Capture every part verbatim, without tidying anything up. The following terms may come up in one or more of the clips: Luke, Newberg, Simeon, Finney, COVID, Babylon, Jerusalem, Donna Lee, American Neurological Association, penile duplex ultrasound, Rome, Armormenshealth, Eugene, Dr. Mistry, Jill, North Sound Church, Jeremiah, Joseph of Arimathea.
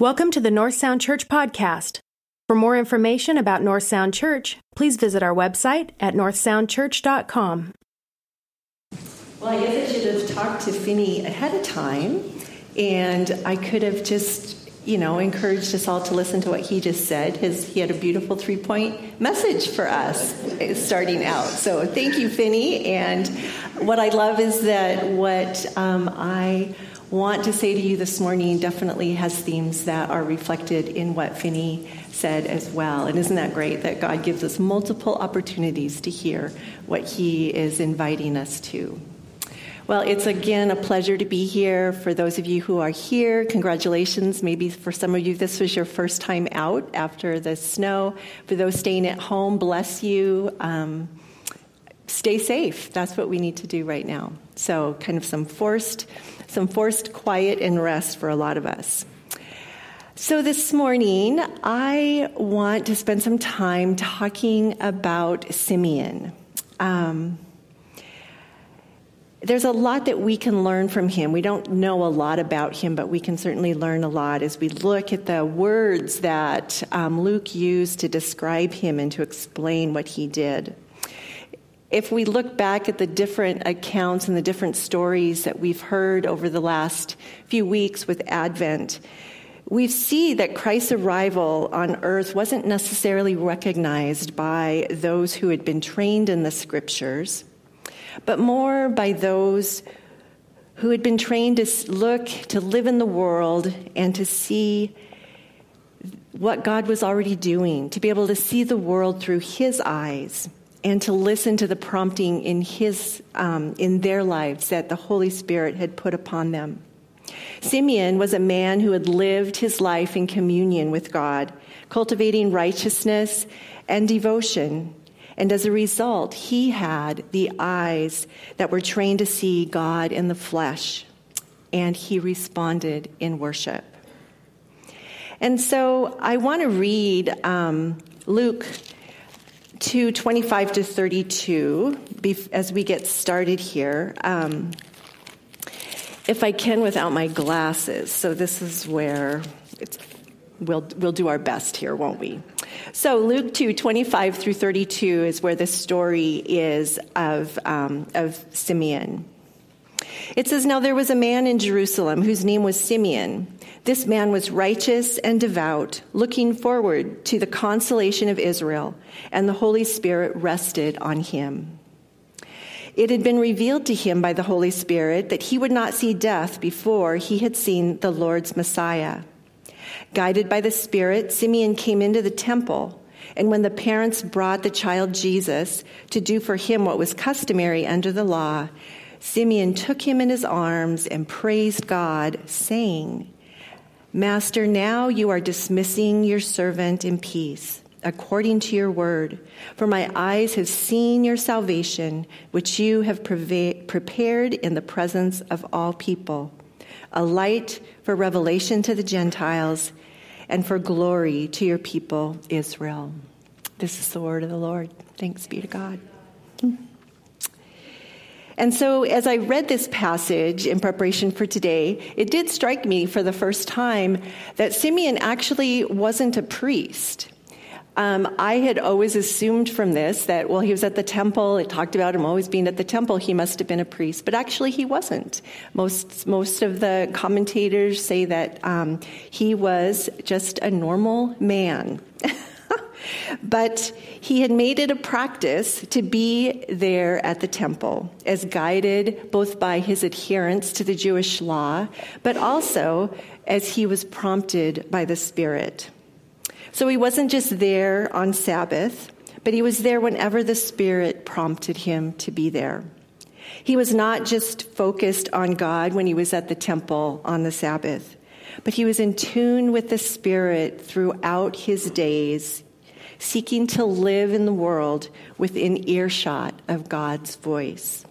Welcome to the North Sound Church podcast. For more information about North Sound Church, please visit our website at north sound church dot com. Well, I guess I should have talked to Finney ahead of time, and I could have just, you know, encouraged us all to listen to what he just said. His, he had a beautiful three-point message for us starting out. So thank you, Finney. And what I love is that what um, I... want to say to you this morning definitely has themes that are reflected in what Finney said as well. And isn't that great that God gives us multiple opportunities to hear what he is inviting us to? Well, it's again a pleasure to be here. For those of you who are here, congratulations. Maybe for some of you, this was your first time out after the snow. For those staying at home, bless you. Um, stay safe. That's what we need to do right now. So kind of some forced Some forced quiet and rest for a lot of us. So this morning, I want to spend some time talking about Simeon. Um, there's a lot that we can learn from him. We don't know a lot about him, but we can certainly learn a lot as we look at the words that um, Luke used to describe him and to explain what he did. If we look back at the different accounts and the different stories that we've heard over the last few weeks with Advent, we see that Christ's arrival on earth wasn't necessarily recognized by those who had been trained in the scriptures, but more by those who had been trained to look, to live in the world, and to see what God was already doing, to be able to see the world through his eyes, and to listen to the prompting in his um, in their lives that the Holy Spirit had put upon them. Simeon was a man who had lived his life in communion with God, cultivating righteousness and devotion. And as a result, he had the eyes that were trained to see God in the flesh, and he responded in worship. And so I want to read um, Luke two twenty-five to thirty-two, as we get started here, um, if I can without my glasses. So this is where it's, we'll we'll do our best here, won't we? So Luke two twenty-five through thirty-two is where the story is of um, of Simeon. It says, "Now there was a man in Jerusalem whose name was Simeon. This man was righteous and devout, looking forward to the consolation of Israel, and the Holy Spirit rested on him. It had been revealed to him by the Holy Spirit that he would not see death before he had seen the Lord's Messiah. Guided by the Spirit, Simeon came into the temple, and when the parents brought the child Jesus to do for him what was customary under the law, Simeon took him in his arms and praised God, saying, 'Master, now you are dismissing your servant in peace, according to your word. For my eyes have seen your salvation, which you have preva- prepared in the presence of all people, a light for revelation to the Gentiles and for glory to your people, Israel.'" This is the word of the Lord. Thanks be to God. And so as I read this passage in preparation for today, it did strike me for the first time that Simeon actually wasn't a priest. Um, I had always assumed from this that, well, he was at the temple. It talked about him always being at the temple. He must have been a priest, but actually he wasn't. Most most of the commentators say that um, he was just a normal man. But he had made it a practice to be there at the temple as guided both by his adherence to the Jewish law, but also as he was prompted by the Spirit. So he wasn't just there on Sabbath, but he was there whenever the Spirit prompted him to be there. He was not just focused on God when he was at the temple on the Sabbath, but he was in tune with the Spirit throughout his days, seeking to live in the world within earshot of God's voice.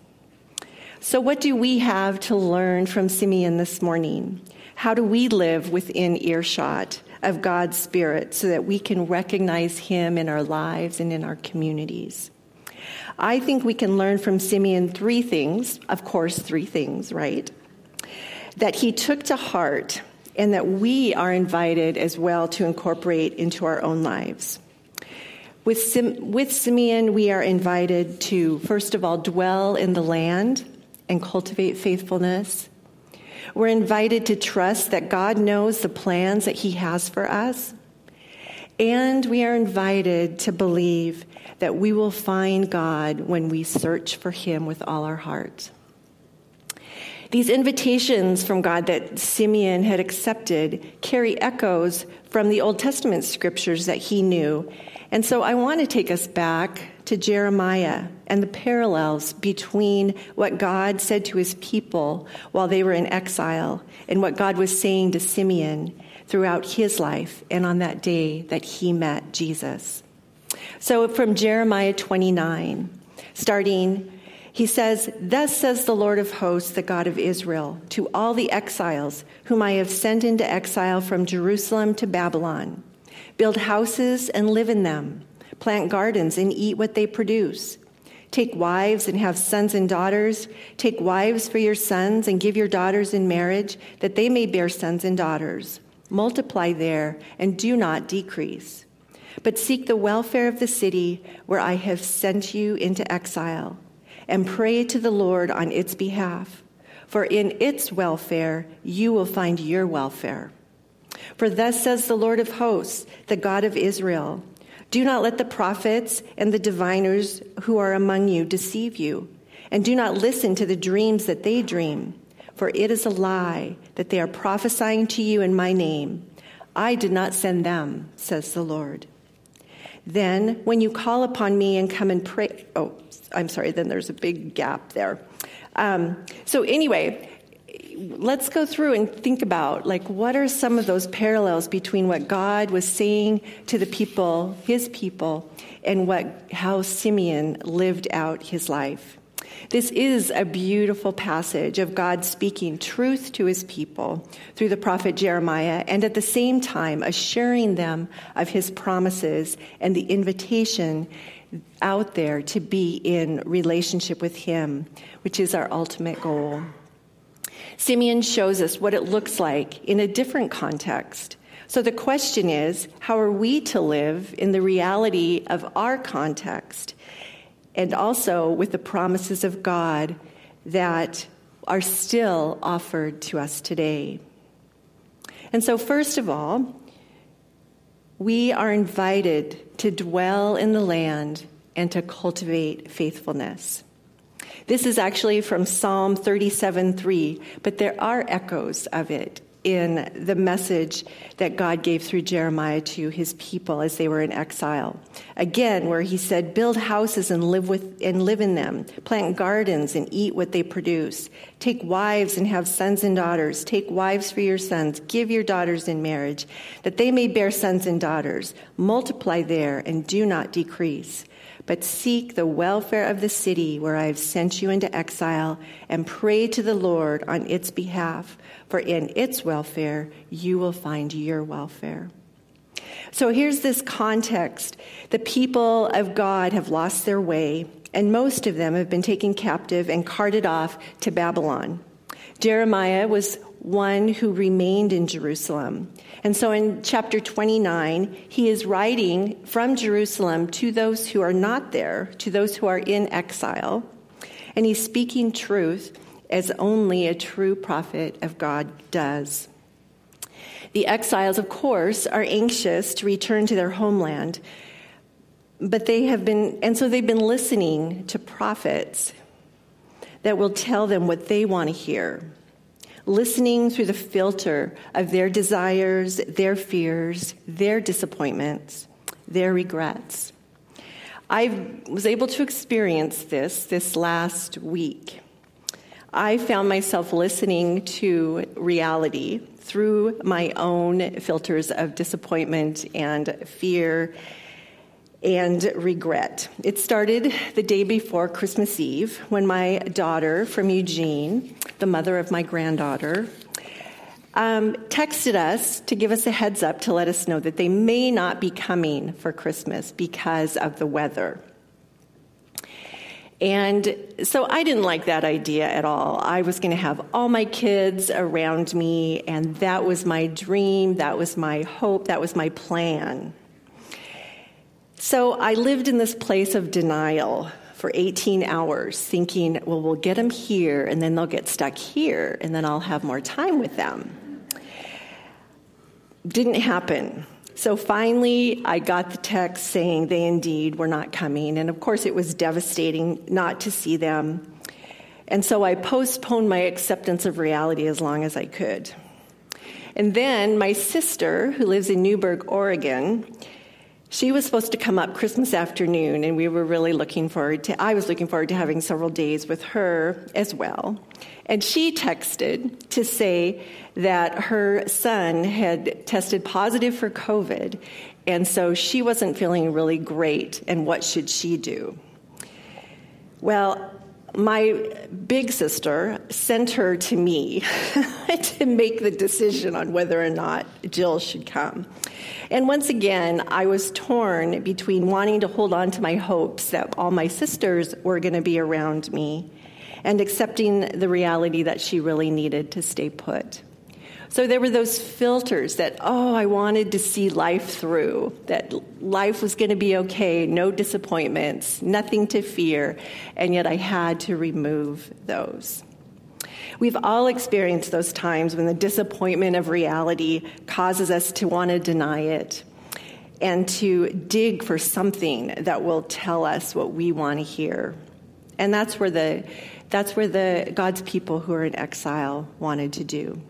So what do we have to learn from Simeon this morning? How do we live within earshot of God's Spirit so that we can recognize him in our lives and in our communities? I think we can learn from Simeon three things, of course, three things, right? That he took to heart and that we are invited as well to incorporate into our own lives. With, Sim- with Simeon, we are invited to, first of all, dwell in the land and cultivate faithfulness. We're invited to trust that God knows the plans that he has for us. And we are invited to believe that we will find God when we search for him with all our heart. These invitations from God that Simeon had accepted carry echoes from the Old Testament scriptures that he knew. And so I want to take us back to Jeremiah and the parallels between what God said to his people while they were in exile and what God was saying to Simeon throughout his life and on that day that he met Jesus. So from Jeremiah twenty-nine, starting, he says, "Thus says the Lord of hosts, the God of Israel, to all the exiles whom I have sent into exile from Jerusalem to Babylon, build houses and live in them. Plant gardens and eat what they produce. Take wives and have sons and daughters. Take wives for your sons and give your daughters in marriage, that they may bear sons and daughters. Multiply there and do not decrease. But seek the welfare of the city where I have sent you into exile, and pray to the Lord on its behalf. For in its welfare you will find your welfare. For thus says the Lord of hosts, the God of Israel, do not let the prophets and the diviners who are among you deceive you, and do not listen to the dreams that they dream, for it is a lie that they are prophesying to you in my name. I did not send them, says the Lord. Then when you call upon me and come and pray..." Oh, I'm sorry, then there's a big gap there. Um, so anyway... Let's go through and think about, like, what are some of those parallels between what God was saying to the people, his people, and what how Simeon lived out his life. This is a beautiful passage of God speaking truth to his people through the prophet Jeremiah, and at the same time assuring them of his promises and the invitation out there to be in relationship with him, which is our ultimate goal. Simeon shows us what it looks like in a different context. So the question is, how are we to live in the reality of our context, and also with the promises of God that are still offered to us today? And so first of all, we are invited to dwell in the land and to cultivate faithfulness. This is actually from Psalm thirty-seven three, but there are echoes of it in the message that God gave through Jeremiah to his people as they were in exile. Again, where he said, "Build houses and live with and live in them. Plant gardens and eat what they produce. Take wives and have sons and daughters. Take wives for your sons. Give your daughters in marriage, that they may bear sons and daughters. Multiply there and do not decrease. But seek the welfare of the city where I have sent you into exile, and pray to the Lord on its behalf, for in its welfare you will find your welfare." So here's this context. The people of God have lost their way, and most of them have been taken captive and carted off to Babylon. Jeremiah was one who remained in Jerusalem. And so in chapter twenty-nine, he is writing from Jerusalem to those who are not there, to those who are in exile. And he's speaking truth as only a true prophet of God does. The exiles, of course, are anxious to return to their homeland, but they have been, and so they've been listening to prophets that will tell them what they want to hear, listening through the filter of their desires, their fears, their disappointments, their regrets. I was able to experience this this last week. I found myself listening to reality through my own filters of disappointment and fear and regret. It started the day before Christmas Eve when my daughter from Eugene, the mother of my granddaughter, um, texted us to give us a heads up to let us know that they may not be coming for Christmas because of the weather. And so I didn't like that idea at all. I was going to have all my kids around me, and that was my dream, that was my hope, that was my plan. So I lived in this place of denial for eighteen hours, thinking, well, we'll get them here, and then they'll get stuck here, and then I'll have more time with them. Didn't happen. So finally, I got the text saying they indeed were not coming. And of course, it was devastating not to see them. And so I postponed my acceptance of reality as long as I could. And then my sister, who lives in Newberg, Oregon, she was supposed to come up Christmas afternoon, and we were really looking forward to, I was looking forward to having several days with her as well. And she texted to say that her son had tested positive for COVID, and so she wasn't feeling really great, and what should she do? Well, my big sister sent her to me to make the decision on whether or not Jill should come. And once again, I was torn between wanting to hold on to my hopes that all my sisters were going to be around me and accepting the reality that she really needed to stay put. So there were those filters that, oh, I wanted to see life through, that life was going to be okay, no disappointments, nothing to fear, and yet I had to remove those. We've all experienced those times when the disappointment of reality causes us to want to deny it and to dig for something that will tell us what we want to hear. And that's where the that's where the God's people who are in exile wanted to do.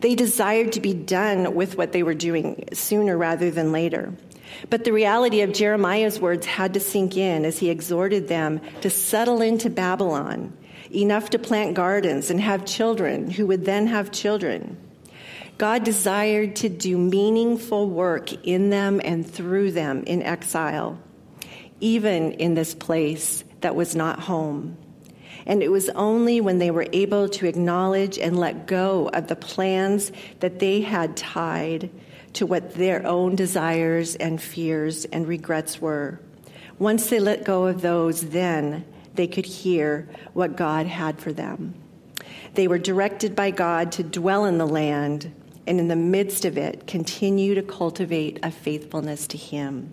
They desired to be done with what they were doing sooner rather than later. But the reality of Jeremiah's words had to sink in as he exhorted them to settle into Babylon, enough to plant gardens and have children who would then have children. God desired to do meaningful work in them and through them in exile, even in this place that was not home. And it was only when they were able to acknowledge and let go of the plans that they had tied to what their own desires and fears and regrets were. Once they let go of those, then they could hear what God had for them. They were directed by God to dwell in the land, and in the midst of it, continue to cultivate a faithfulness to Him.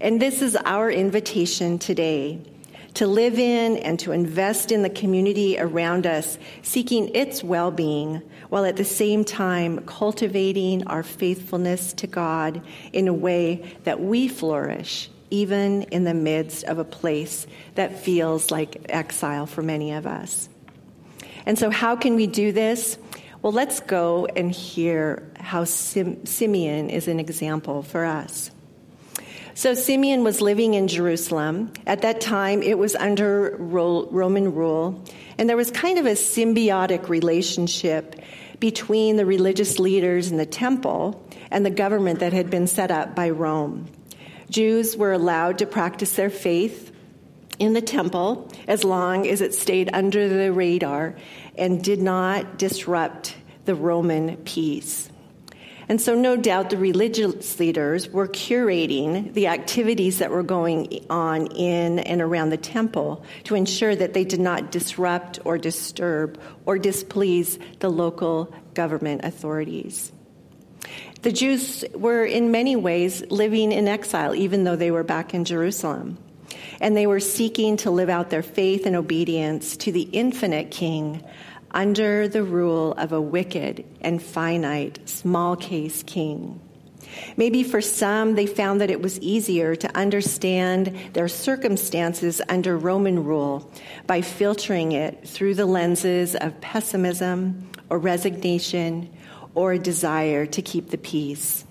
And this is our invitation today, to live in and to invest in the community around us, seeking its well-being, while at the same time cultivating our faithfulness to God in a way that we flourish, even in the midst of a place that feels like exile for many of us. And so how can we do this? Well, let's go and hear how Sim- Simeon is an example for us. So Simeon was living in Jerusalem. At that time, it was under Ro- Roman rule, and there was kind of a symbiotic relationship between the religious leaders in the temple and the government that had been set up by Rome. Jews were allowed to practice their faith in the temple as long as it stayed under the radar and did not disrupt the Roman peace. And so no doubt the religious leaders were curating the activities that were going on in and around the temple to ensure that they did not disrupt or disturb or displease the local government authorities. The Jews were in many ways living in exile, even though they were back in Jerusalem. And they were seeking to live out their faith and obedience to the infinite King, under the rule of a wicked and finite small-case king. Maybe for some, they found that it was easier to understand their circumstances under Roman rule by filtering it through the lenses of pessimism or resignation or a desire to keep the peace.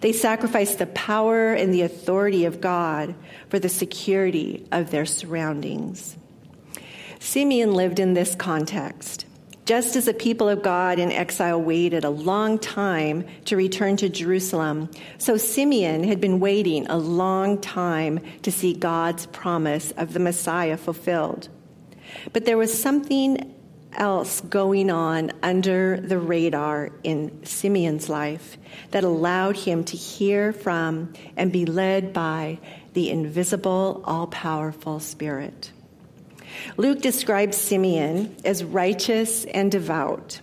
They sacrificed the power and the authority of God for the security of their surroundings. Simeon lived in this context. Just as the people of God in exile waited a long time to return to Jerusalem, so Simeon had been waiting a long time to see God's promise of the Messiah fulfilled. But there was something else going on under the radar in Simeon's life that allowed him to hear from and be led by the invisible, all-powerful Spirit. Luke describes Simeon as righteous and devout,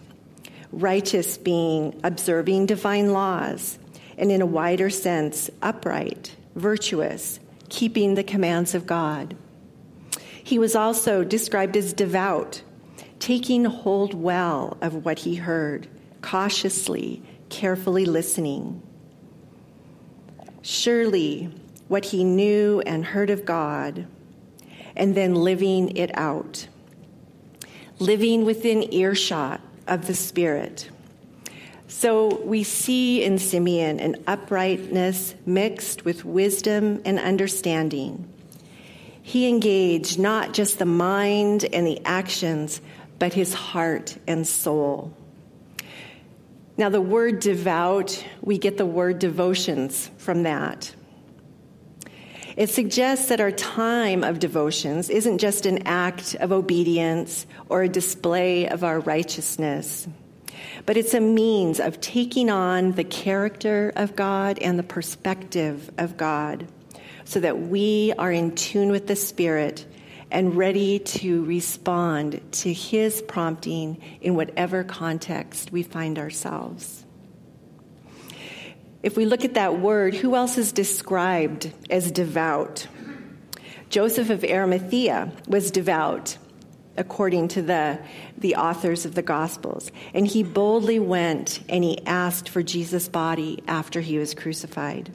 righteous being observing divine laws, and in a wider sense, upright, virtuous, keeping the commands of God. He was also described as devout, taking hold well of what he heard, cautiously, carefully listening. Surely, what he knew and heard of God, and then living it out, living within earshot of the Spirit. So we see in Simeon an uprightness mixed with wisdom and understanding. He engaged not just the mind and the actions, but his heart and soul. Now, the word devout, we get the word devotions from that. It suggests that our time of devotions isn't just an act of obedience or a display of our righteousness, but it's a means of taking on the character of God and the perspective of God so that we are in tune with the Spirit and ready to respond to His prompting in whatever context we find ourselves. If we look at that word, who else is described as devout? Joseph of Arimathea was devout, according to the, the authors of the Gospels. And he boldly went and he asked for Jesus' body after he was crucified.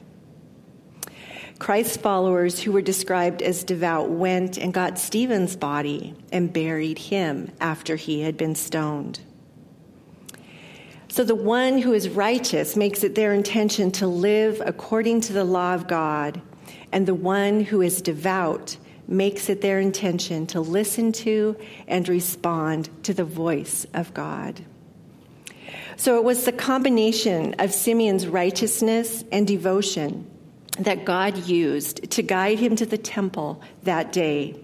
Christ's followers who were described as devout went and got Stephen's body and buried him after he had been stoned. So the one who is righteous makes it their intention to live according to the law of God, and the one who is devout makes it their intention to listen to and respond to the voice of God. So it was the combination of Simeon's righteousness and devotion that God used to guide him to the temple that day.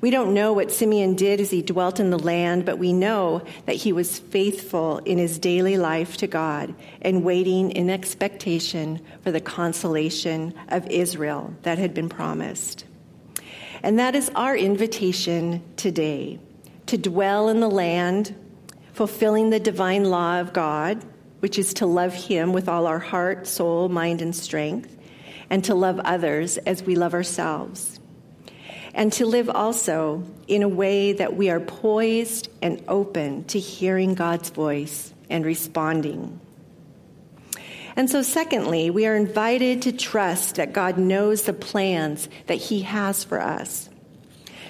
We don't know what Simeon did as he dwelt in the land, but we know that he was faithful in his daily life to God and waiting in expectation for the consolation of Israel that had been promised. And that is our invitation today, to dwell in the land, fulfilling the divine law of God, which is to love Him with all our heart, soul, mind, and strength, and to love others as we love ourselves. And to live also in a way that we are poised and open to hearing God's voice and responding. And so secondly, we are invited to trust that God knows the plans that He has for us.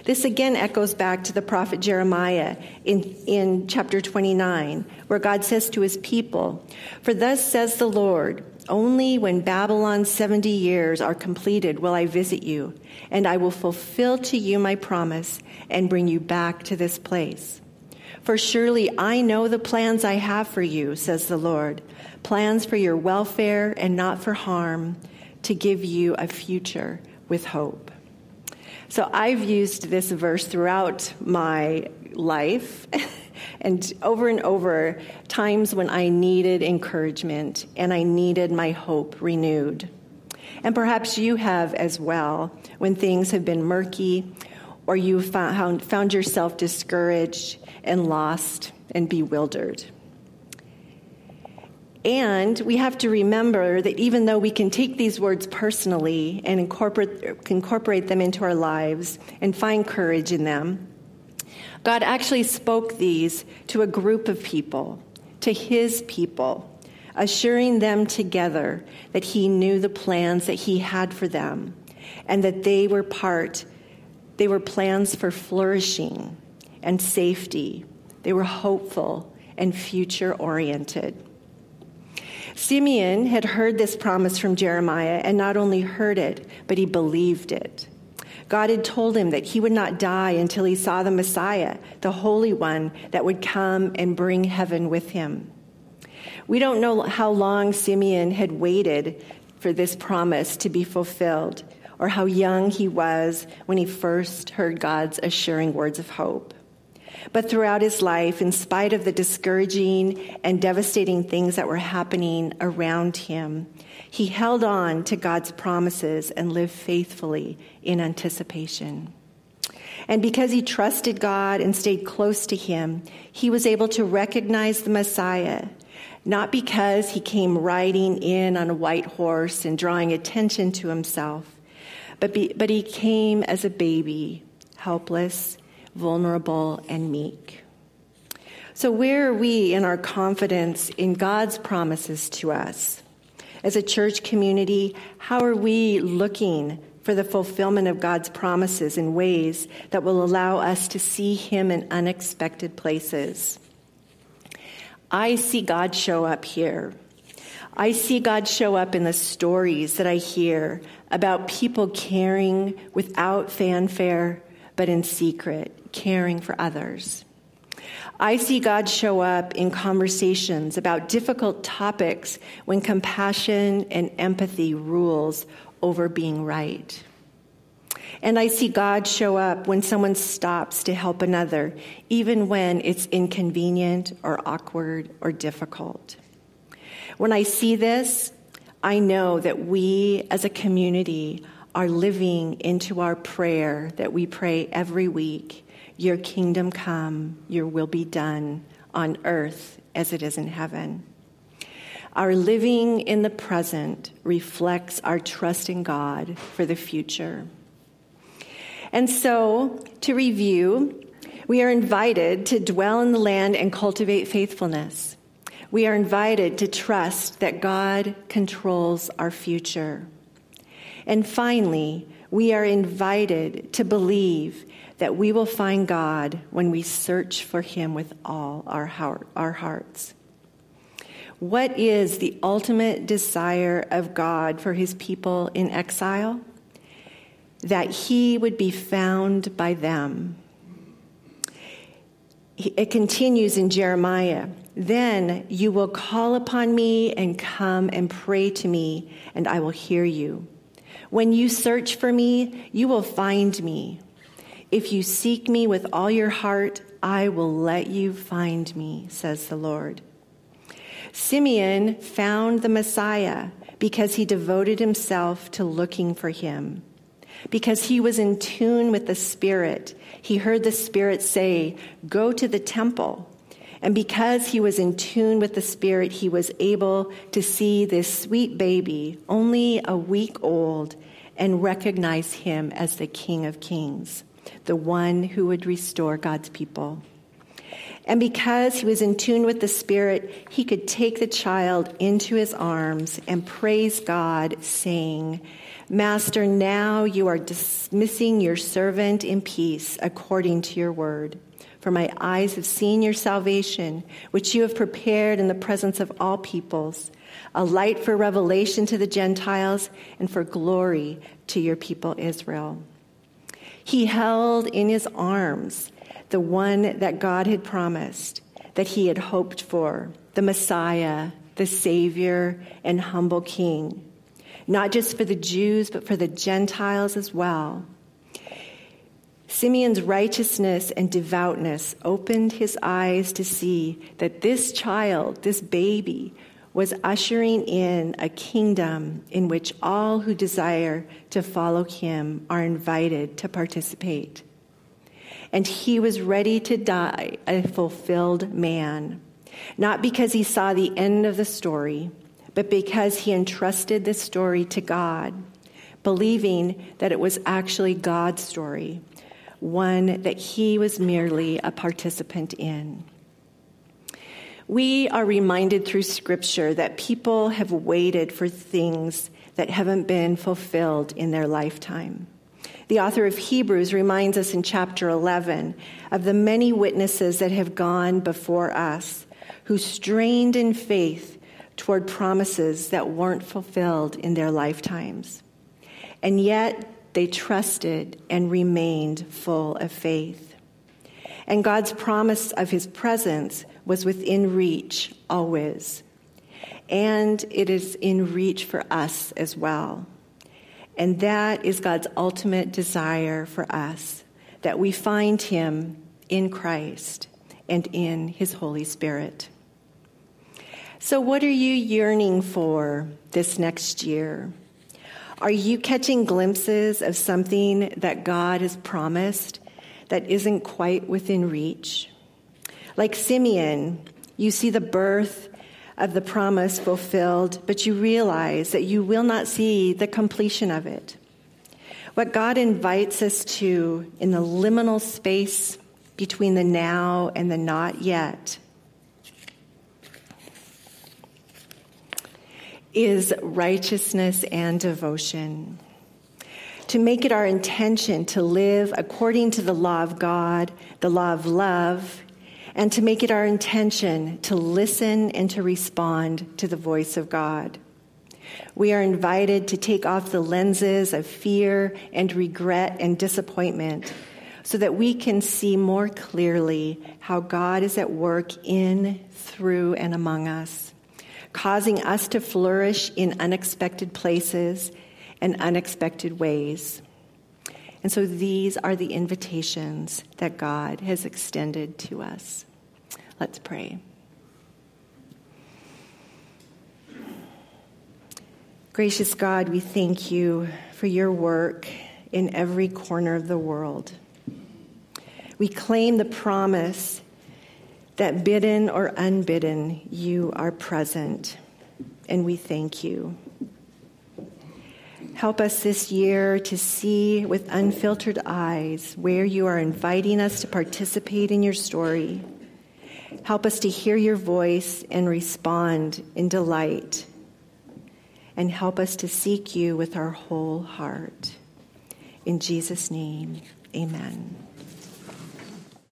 This again echoes back to the prophet Jeremiah in, in chapter twenty-nine, where God says to His people, "For thus says the Lord, only when Babylon's seventy years are completed will I visit you, and I will fulfill to you my promise and bring you back to this place. For surely I know the plans I have for you, says the Lord, plans for your welfare and not for harm, to give you a future with hope." So I've used this verse throughout my life and over and over, times when I needed encouragement and I needed my hope renewed. And perhaps you have as well, when things have been murky or you found, found yourself discouraged and lost and bewildered. And we have to remember that even though we can take these words personally and incorporate, incorporate them into our lives and find courage in them, God actually spoke these to a group of people, to His people, assuring them together that He knew the plans that He had for them and that they were part, they were plans for flourishing and safety. They were hopeful and future-oriented. Simeon had heard this promise from Jeremiah and not only heard it, but he believed it. God had told him that he would not die until he saw the Messiah, the Holy One that would come and bring heaven with Him. We don't know how long Simeon had waited for this promise to be fulfilled, or how young he was when he first heard God's assuring words of hope. But throughout his life, in spite of the discouraging and devastating things that were happening around him, he held on to God's promises and lived faithfully in anticipation. And because he trusted God and stayed close to him, he was able to recognize the Messiah, not because he came riding in on a white horse and drawing attention to himself, but, be, but he came as a baby, helpless, vulnerable, and meek. So where are we in our confidence in God's promises to us? As a church community, how are we looking for the fulfillment of God's promises in ways that will allow us to see him in unexpected places? I see God show up here. I see God show up in the stories that I hear about people caring without fanfare, but in secret, caring for others. I see God show up in conversations about difficult topics when compassion and empathy rules over being right. And I see God show up when someone stops to help another, even when it's inconvenient or awkward or difficult. When I see this, I know that we as a community are living into our prayer that we pray every week, your kingdom come, your will be done on earth as it is in heaven. Our living in the present reflects our trust in God for the future. And so, to review, we are invited to dwell in the land and cultivate faithfulness. We are invited to trust that God controls our future. And finally, we are invited to believe that we will find God when we search for him with all our heart, our hearts. What is the ultimate desire of God for his people in exile? That he would be found by them. It continues in Jeremiah. Then you will call upon me and come and pray to me, and I will hear you. When you search for me, you will find me. If you seek me with all your heart, I will let you find me, says the Lord. Simeon found the Messiah because he devoted himself to looking for him. Because he was in tune with the Spirit, he heard the Spirit say, "Go to the temple." And because he was in tune with the Spirit, he was able to see this sweet baby, only a week old, and recognize him as the King of Kings, the one who would restore God's people. And because he was in tune with the Spirit, he could take the child into his arms and praise God, saying, "Master, now you are dismissing your servant in peace according to your word. For my eyes have seen your salvation, which you have prepared in the presence of all peoples, a light for revelation to the Gentiles and for glory to your people Israel." He held in his arms the one that God had promised, that he had hoped for, the Messiah, the Savior, and humble King, not just for the Jews, but for the Gentiles as well. Simeon's righteousness and devoutness opened his eyes to see that this child, this baby, was ushering in a kingdom in which all who desire to follow him are invited to participate. And he was ready to die a fulfilled man, not because he saw the end of the story, but because he entrusted this story to God, believing that it was actually God's story, one that he was merely a participant in. We are reminded through Scripture that people have waited for things that haven't been fulfilled in their lifetime. The author of Hebrews reminds us in chapter eleven of the many witnesses that have gone before us, who strained in faith toward promises that weren't fulfilled in their lifetimes. And yet they trusted and remained full of faith. And God's promise of his presence was within reach always. And it is in reach for us as well. And that is God's ultimate desire for us, that we find him in Christ and in his Holy Spirit. So what are you yearning for this next year? Are you catching glimpses of something that God has promised that isn't quite within reach? Like Simeon, you see the birth of the promise fulfilled, but you realize that you will not see the completion of it. What God invites us to in the liminal space between the now and the not yet is righteousness and devotion. To make it our intention to live according to the law of God, the law of love, and to make it our intention to listen and to respond to the voice of God. We are invited to take off the lenses of fear and regret and disappointment so that we can see more clearly how God is at work in, through, and among us, causing us to flourish in unexpected places and unexpected ways. And so these are the invitations that God has extended to us. Let's pray. Gracious God, we thank you for your work in every corner of the world. We claim the promise that bidden or unbidden, you are present, and we thank you. Help us this year to see with unfiltered eyes where you are inviting us to participate in your story. Help us to hear your voice and respond in delight, and help us to seek you with our whole heart. In Jesus' name, amen.